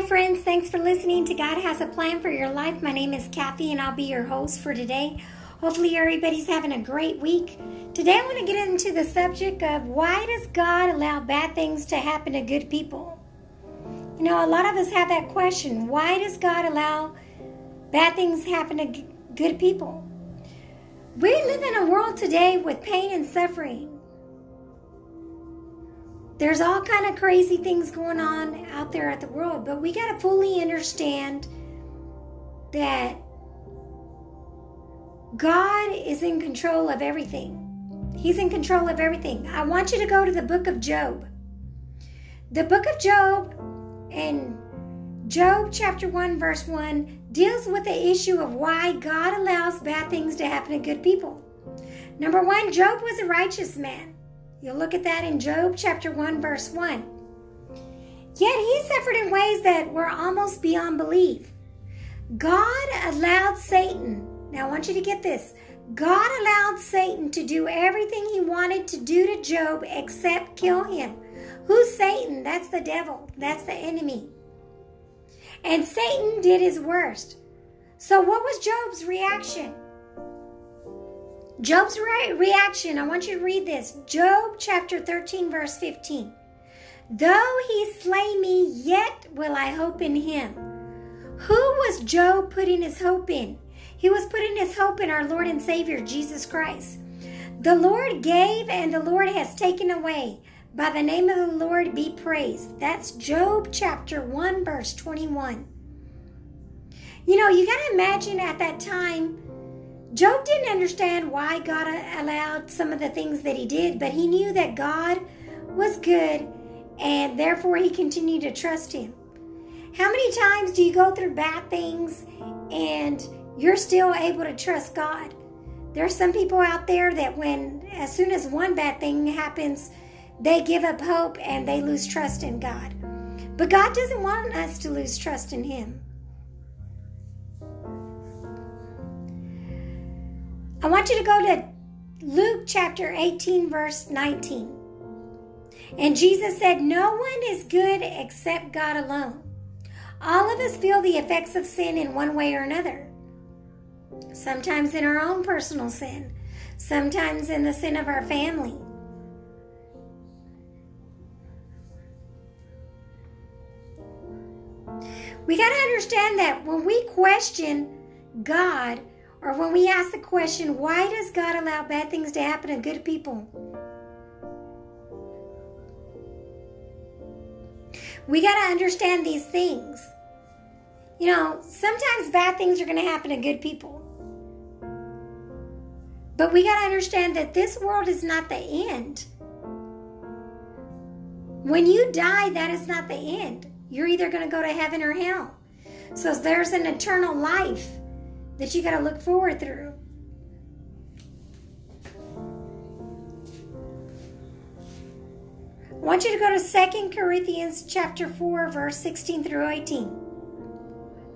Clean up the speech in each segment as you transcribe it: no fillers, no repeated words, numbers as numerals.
Hi friends, thanks for listening to God Has a Plan for Your Life. My name is Kathy and I'll be your host for today. Hopefully everybody's having a great week. Today I want to get into the subject of why does God allow bad things to happen to good people? You know, a lot of us have that question. Why does God allow bad things happen to good people? We live in a world today with pain and suffering. There's all kind of crazy things going on out there at the world, but we got to fully understand that God is in control of everything. He's in control of everything. I want you to go to the book of Job. The book of Job and Job chapter 1 verse 1 deals with the issue of why God allows bad things to happen to good people. Number one, Job was a righteous man. You'll look at that in Job chapter 1, verse 1. Yet he suffered in ways that were almost beyond belief. God allowed Satan, now I want you to get this, God allowed Satan to do everything he wanted to do to Job except kill him. Who's Satan? That's the devil. That's the enemy. And Satan did his worst. So what was Job's reaction? Job's reaction, I want you to read this. Job chapter 13, verse 15. Though he slay me, yet will I hope in him. Who was Job putting his hope in? He was putting his hope in our Lord and Savior, Jesus Christ. The Lord gave and the Lord has taken away. By the name of the Lord be praised. That's Job chapter 1, verse 21. You know, you got to imagine at that time, Job didn't understand why God allowed some of the things that he did, but he knew that God was good, and therefore he continued to trust him. How many times do you go through bad things, and you're still able to trust God? There's some people out there that as soon as one bad thing happens, they give up hope and they lose trust in God. But God doesn't want us to lose trust in him. I want you to go to Luke chapter 18, verse 19. And Jesus said, no one is good except God alone. All of us feel the effects of sin in one way or another. Sometimes in our own personal sin. Sometimes in the sin of our family. We got to understand that when we question God, or when we ask the question, why does God allow bad things to happen to good people? We got to understand these things. You know, sometimes bad things are going to happen to good people. But we got to understand that this world is not the end. When you die, that is not the end. You're either going to go to heaven or hell. So there's an eternal life that you got to look forward through. I want you to go to 2 Corinthians chapter 4, verse 16 through 18.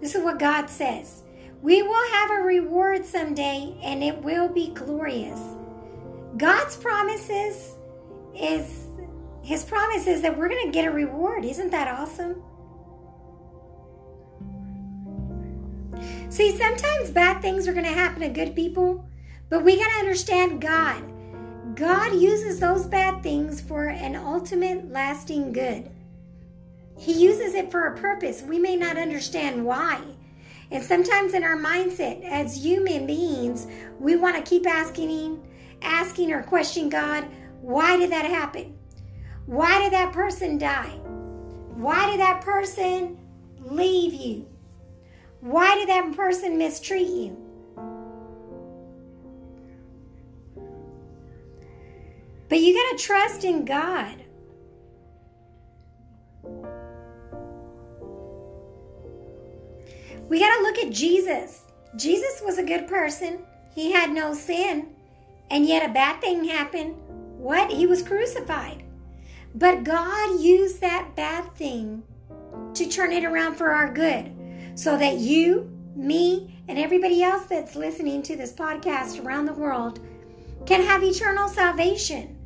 This is what God says. We will have a reward someday, and it will be glorious. God's promises is, his promise is that we're going to get a reward. Isn't that awesome? See, sometimes bad things are going to happen to good people, but we got to understand God. God uses those bad things for an ultimate lasting good. He uses it for a purpose. We may not understand why. And sometimes in our mindset, as human beings, we want to keep asking or questioning God, why did that happen? Why did that person die? Why did that person leave you? Why did that person mistreat you? But you got to trust in God. We got to look at Jesus. Jesus was a good person. He had no sin. And yet a bad thing happened. What? He was crucified. But God used that bad thing to turn it around for our good. So that you, me, and everybody else that's listening to this podcast around the world can have eternal salvation.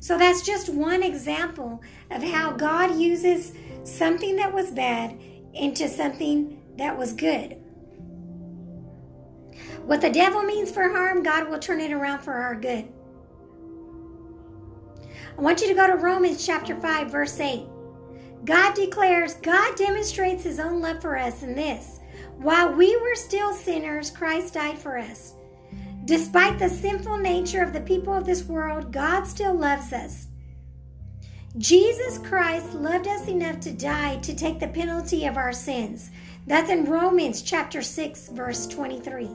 So that's just one example of how God uses something that was bad into something that was good. What the devil means for harm, God will turn it around for our good. I want you to go to Romans chapter 5, verse 8. God declares, God demonstrates his own love for us in this: while we were still sinners, Christ died for us. Despite the sinful nature of the people of this world, God still loves us. Jesus Christ loved us enough to die to take the penalty of our sins. That's in Romans chapter 6, verse 23.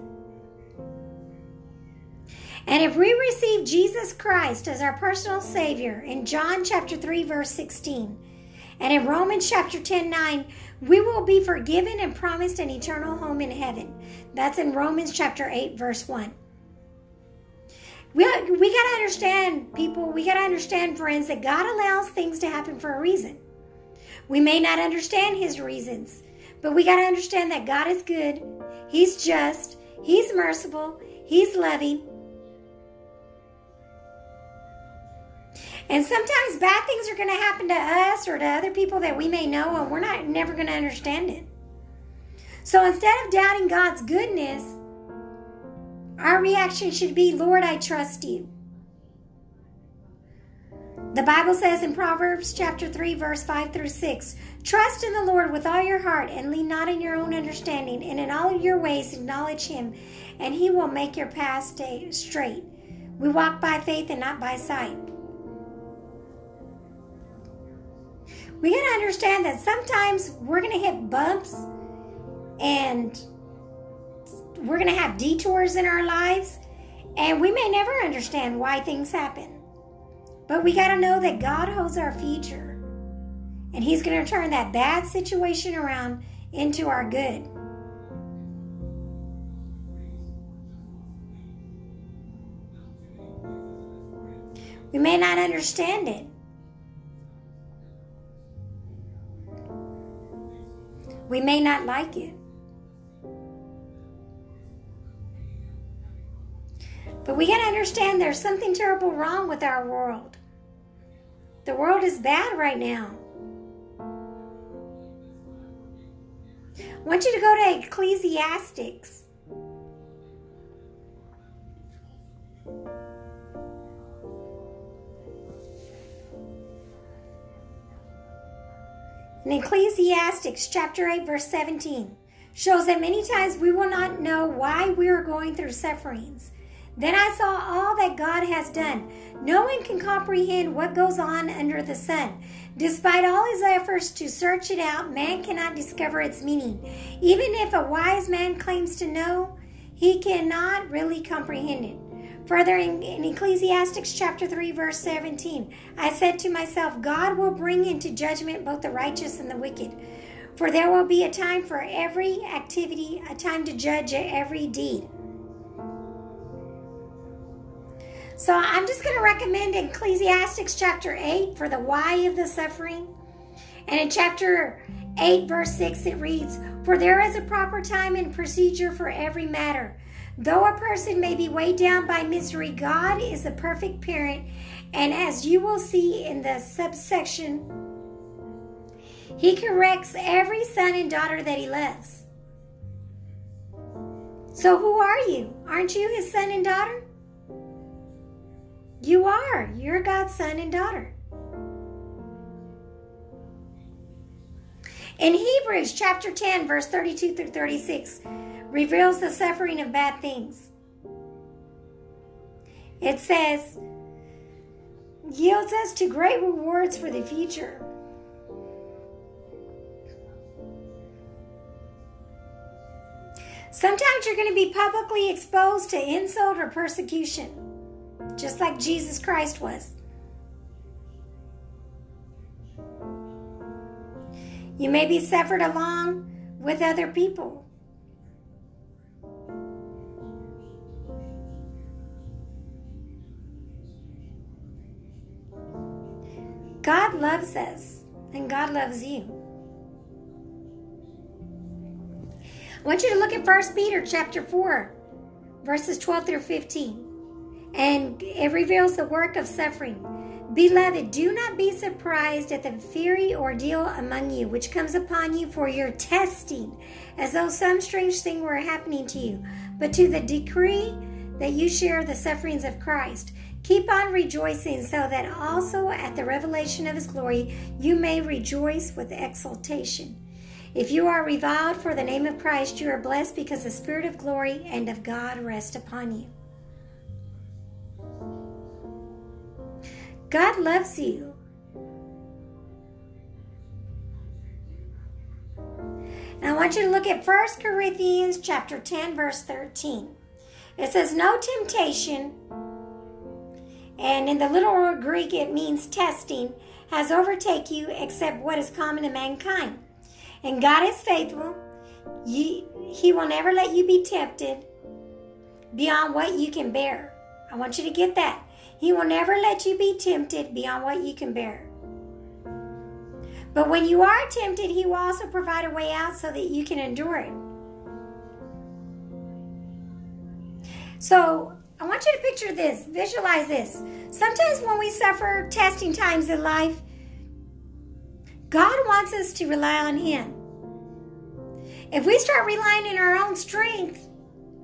And if we receive Jesus Christ as our personal Savior in John chapter 3, verse 16, and in Romans chapter 10, 9, we will be forgiven and promised an eternal home in heaven. That's in Romans chapter 8, verse 1. We got to understand, people, we got to understand, friends, that God allows things to happen for a reason. We may not understand his reasons, but we got to understand that God is good, he's just, he's merciful, he's loving. And sometimes bad things are going to happen to us or to other people that we may know, and we're not never going to understand it. So instead of doubting God's goodness, our reaction should be, Lord, I trust you. The Bible says in Proverbs chapter 3, verse 5 through 6, trust in the Lord with all your heart and lean not in your own understanding, and in all your ways acknowledge him, and he will make your path straight. We walk by faith and not by sight. We got to understand that sometimes we're going to hit bumps and we're going to have detours in our lives, and we may never understand why things happen. But we got to know that God holds our future, and he's going to turn that bad situation around into our good. We may not understand it. We may not like it. But we got to understand there's something terrible wrong with our world. The world is bad right now. I want you to go to Ecclesiastes. In Ecclesiastes chapter 8, verse 17, shows that many times we will not know why we are going through sufferings. Then I saw all that God has done. No one can comprehend what goes on under the sun. Despite all his efforts to search it out, man cannot discover its meaning. Even if a wise man claims to know, he cannot really comprehend it. Further, in Ecclesiastes chapter 3, verse 17, I said to myself, God will bring into judgment both the righteous and the wicked. For there will be a time for every activity, a time to judge every deed. So I'm just going to recommend Ecclesiastes chapter 8 for the why of the suffering. And in chapter 8, verse 6, it reads, for there is a proper time and procedure for every matter. Though a person may be weighed down by misery, God is the perfect parent. And as you will see in the subsection, he corrects every son and daughter that he loves. So who are you? Aren't you his son and daughter? You are. You're God's son and daughter. In Hebrews chapter 10, verse 32 through 36, reveals the suffering of bad things. It says, yields us to great rewards for the future. Sometimes you're going to be publicly exposed to insult or persecution, just like Jesus Christ was. You may be suffered along with other people. God loves us, and God loves you. I want you to look at 1 Peter chapter 4, verses 12 through 15. And it reveals the work of suffering. Beloved, do not be surprised at the fiery ordeal among you, which comes upon you for your testing, as though some strange thing were happening to you. But to the degree that you share the sufferings of Christ, keep on rejoicing, so that also at the revelation of his glory you may rejoice with exultation. If you are reviled for the name of Christ, you are blessed, because the Spirit of glory and of God rests upon you. God loves you. And I want you to look at 1 Corinthians chapter 10, verse 13. It says, no temptation, and in the literal Greek it means testing, has overtaken you except what is common to mankind. And God is faithful. He will never let you be tempted beyond what you can bear. I want you to get that. He will never let you be tempted beyond what you can bear. But when you are tempted, he will also provide a way out so that you can endure it. So I want you to picture this, visualize this. Sometimes when we suffer testing times in life, God wants us to rely on him. If we start relying on our own strength,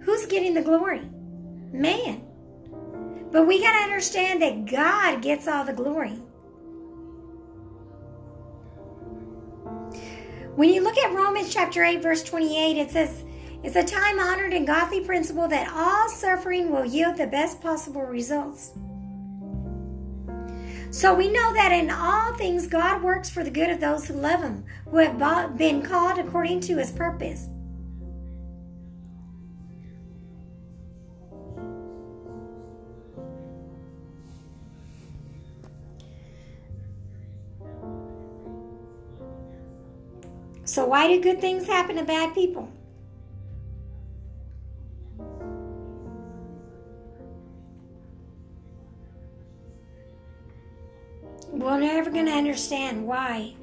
who's getting the glory? Man. But we got to understand that God gets all the glory. When you look at Romans chapter 8, verse 28, it says, it's a time-honored and godly principle that all suffering will yield the best possible results. So we know that in all things God works for the good of those who love him, who have been called according to his purpose. So why do good things happen to bad people? We're never going to understand why.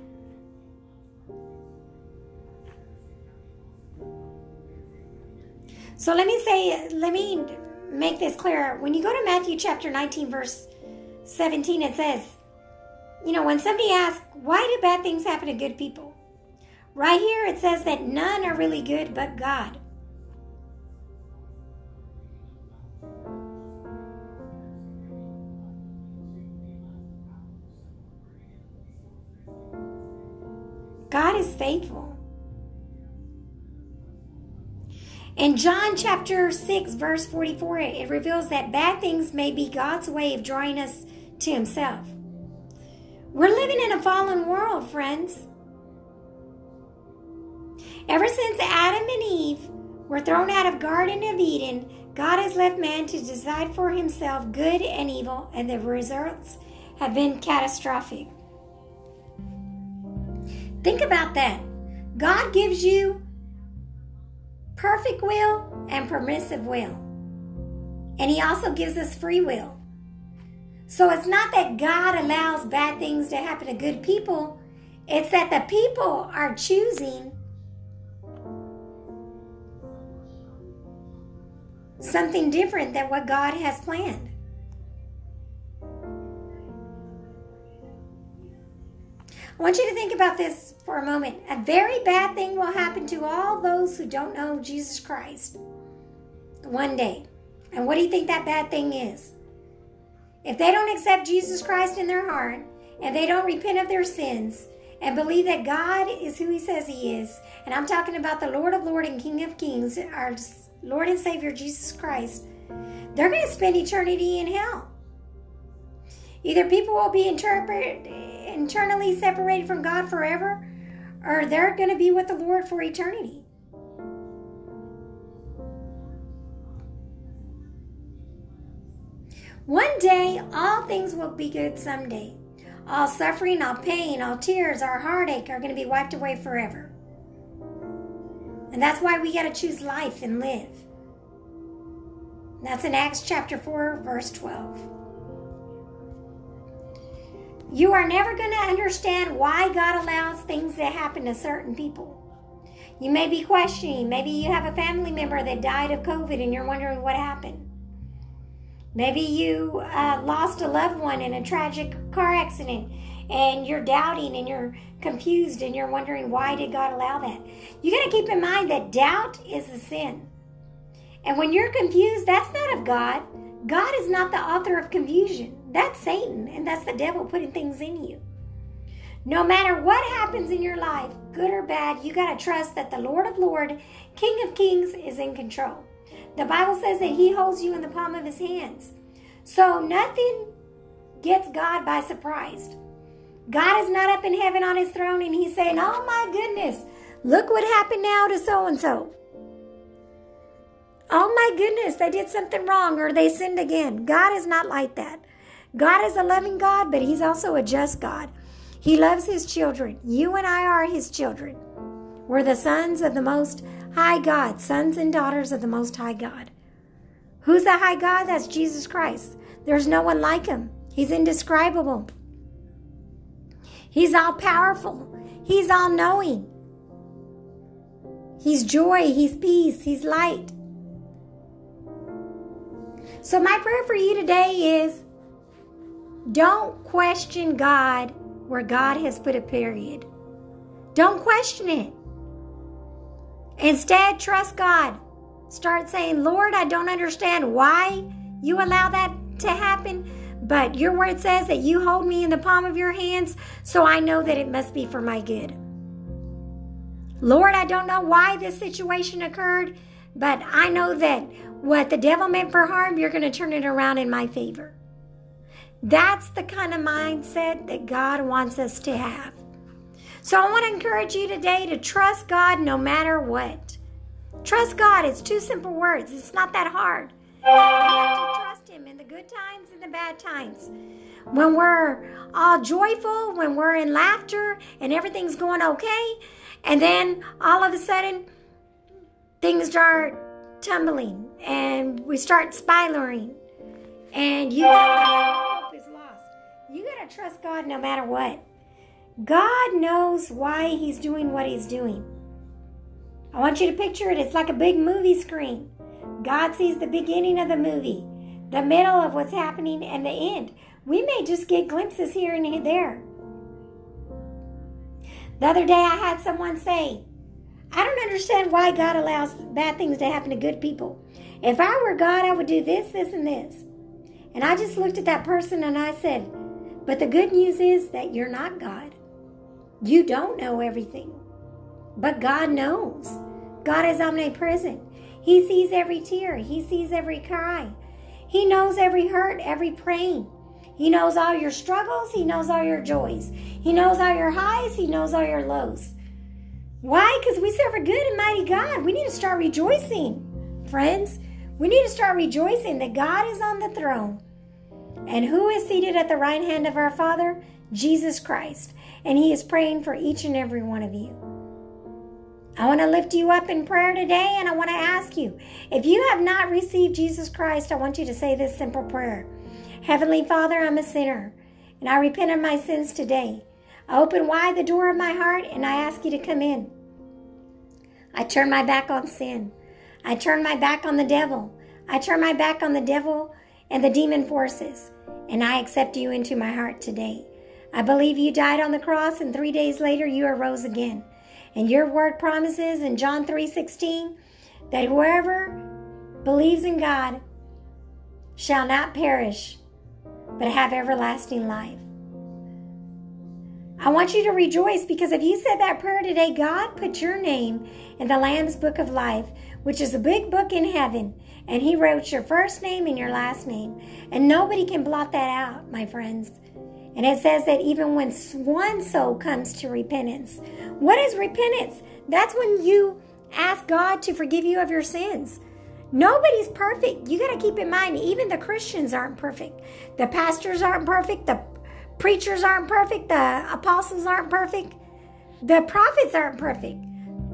So let me make this clear. When you go to Matthew chapter 19, verse 17, it says, when somebody asks, why do bad things happen to good people? Right here it says that none are really good but God. God is faithful. In John chapter 6, verse 44, it reveals that bad things may be God's way of drawing us to himself. We're living in a fallen world, friends. Ever since Adam and Eve were thrown out of Garden of Eden, God has left man to decide for himself good and evil, and the results have been catastrophic. Think about that. God gives you perfect will and permissive will. And he also gives us free will. So it's not that God allows bad things to happen to good people. It's that the people are choosing something different than what God has planned. I want you to think about this for a moment. A very bad thing will happen to all those who don't know Jesus Christ one day. And what do you think that bad thing is? If they don't accept Jesus Christ in their heart, and they don't repent of their sins, and believe that God is who he says he is, and I'm talking about the Lord of Lords and King of Kings, our Lord and Savior Jesus Christ, they're going to spend eternity in hell. Either people will be internally separated from God forever, or they're going to be with the Lord for eternity. One day, all things will be good someday. All suffering, all pain, all tears, our heartache are going to be wiped away forever. And that's why we got to choose life and live. That's in Acts chapter 4, verse 12. You are never going to understand why God allows things that happen to certain people. You may be questioning. Maybe you have a family member that died of COVID and you're wondering what happened. Maybe you lost a loved one in a tragic car accident, and you're doubting and you're confused and you're wondering, why did God allow that? You got to keep in mind that doubt is a sin. And when you're confused, that's not of God. God is not the author of confusion. That's Satan, and that's the devil putting things in you. No matter what happens in your life, good or bad, you got to trust that the Lord of Lords, King of Kings, is in control. The Bible says that he holds you in the palm of his hands. So nothing gets God by surprise. God is not up in heaven on his throne and he's saying, oh my goodness, look what happened now to so-and-so. Oh my goodness, they did something wrong or they sinned again. God is not like that. God is a loving God, but he's also a just God. He loves his children. You and I are his children. We're the sons of the Most High God, sons and daughters of the Most High God. Who's the High God? That's Jesus Christ. There's no one like him. He's indescribable. He's all-powerful. He's all-knowing. He's joy. He's peace. He's light. So my prayer for you today is, don't question God where God has put a period. Don't question it. Instead, trust God. Start saying, Lord, I don't understand why you allow that to happen, but your word says that you hold me in the palm of your hands, so I know that it must be for my good. Lord, I don't know why this situation occurred, but I know that what the devil meant for harm, you're going to turn it around in my favor. That's the kind of mindset that God wants us to have. So I want to encourage you today to trust God no matter what. Trust God. It's two simple words. It's not that hard. You have to trust him in the good times and the bad times. When we're all joyful, when we're in laughter and everything's going okay, and then all of a sudden things start tumbling and we start spiraling and you hope is lost. You got to trust God no matter what. God knows why he's doing what he's doing. I want you to picture it. It's like a big movie screen. God sees the beginning of the movie, the middle of what's happening, and the end. We may just get glimpses here and there. The other day I had someone say, I don't understand why God allows bad things to happen to good people. If I were God, I would do this, this, and this. And I just looked at that person and I said, but the good news is that you're not God. You don't know everything, but God knows. God is omnipresent. He sees every tear. He sees every cry. He knows every hurt, every pain. He knows all your struggles. He knows all your joys. He knows all your highs. He knows all your lows. Why? Because we serve a good and mighty God. We need to start rejoicing, friends. We need to start rejoicing that God is on the throne. And who is seated at the right hand of our Father? Jesus Christ. And he is praying for each and every one of you. I want to lift you up in prayer today, and I want to ask you, if you have not received Jesus Christ, I want you to say this simple prayer. Heavenly Father, I'm a sinner, and I repent of my sins today. I open wide the door of my heart, and I ask you to come in. I turn my back on sin. I turn my back on the devil. I turn my back on the devil and the demon forces, and I accept you into my heart today. I believe you died on the cross, and 3 days later you arose again. And your word promises in John 3:16 that whoever believes in God shall not perish, but have everlasting life. I want you to rejoice, because if you said that prayer today, God put your name in the Lamb's Book of Life, which is a big book in heaven, and he wrote your first name and your last name, and nobody can blot that out, my friends. And it says that even when one soul comes to repentance. What is repentance? That's when you ask God to forgive you of your sins. Nobody's perfect. You got to keep in mind, even the Christians aren't perfect. The pastors aren't perfect. The preachers aren't perfect. The apostles aren't perfect. The prophets aren't perfect.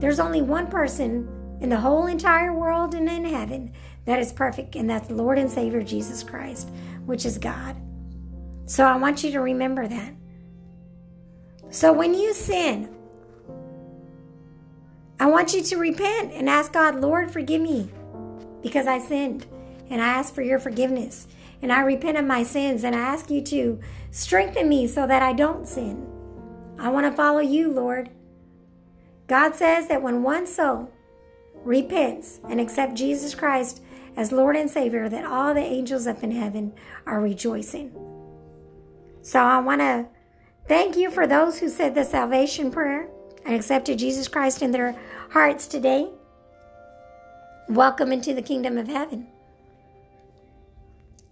There's only one person in the whole entire world and in heaven that is perfect, and that's Lord and Savior Jesus Christ, which is God. So I want you to remember that. So when you sin, I want you to repent and ask God, Lord, forgive me because I sinned, and I ask for your forgiveness. and I repent of my sins, and I ask you to strengthen me so that I don't sin. I want to follow you, Lord. God says that when one soul repents and accepts Jesus Christ as Lord and Savior, that all the angels up in heaven are rejoicing. So I want to thank you for those who said the salvation prayer and accepted Jesus Christ in their hearts today. Welcome into the kingdom of heaven.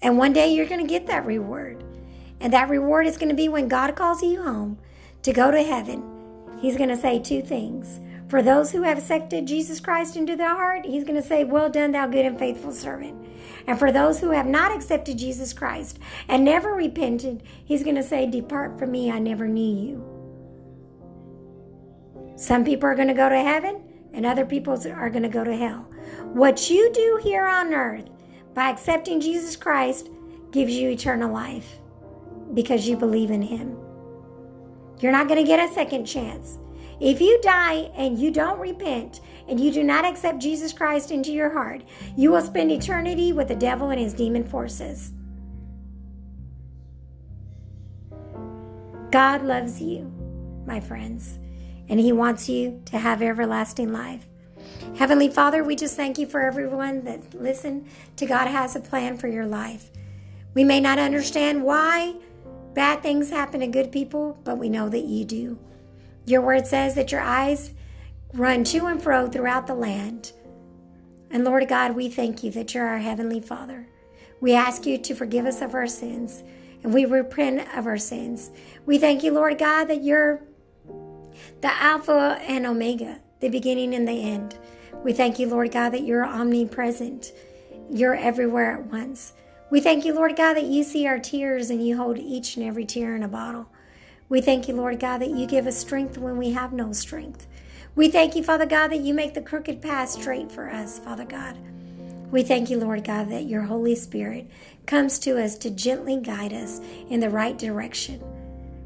And one day you're going to get that reward. And that reward is going to be when God calls you home to go to heaven. He's going to say two things. For those who have accepted Jesus Christ into their heart, he's going to say, "Well done, thou good and faithful servant." And for those who have not accepted Jesus Christ and never repented, he's going to say, "Depart from me, I never knew you." Some people are going to go to heaven and other people are going to go to hell. What you do here on earth by accepting Jesus Christ gives you eternal life because you believe in him. You're not going to get a second chance. If you die and you don't repent and you do not accept Jesus Christ into your heart, you will spend eternity with the devil and his demon forces. God loves you, my friends, and he wants you to have everlasting life. Heavenly Father, we just thank you for everyone that listened to God has a plan for your life. We may not understand why bad things happen to good people, but we know that you do. Your word says that your eyes run to and fro throughout the land. And Lord God, we thank you that you're our Heavenly Father. We ask you to forgive us of our sins, and we repent of our sins. We thank you, Lord God, that you're the Alpha and Omega, the beginning and the end. We thank you, Lord God, that you're omnipresent. You're everywhere at once. We thank you, Lord God, that you see our tears and you hold each and every tear in a bottle. We thank you, Lord God, that you give us strength when we have no strength. We thank you, Father God, that you make the crooked path straight for us, Father God. We thank you, Lord God, that your Holy Spirit comes to us to gently guide us in the right direction.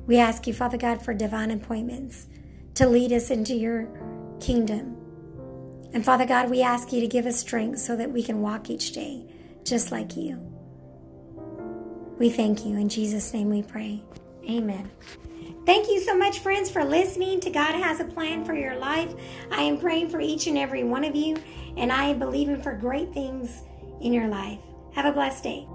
We ask you, Father God, for divine appointments to lead us into your kingdom. And Father God, we ask you to give us strength so that we can walk each day just like you. We thank you. In Jesus' name we pray. Amen. Thank you so much, friends, for listening to God Has a Plan for Your Life. I am praying for each and every one of you, and I am believing for great things in your life. Have a blessed day.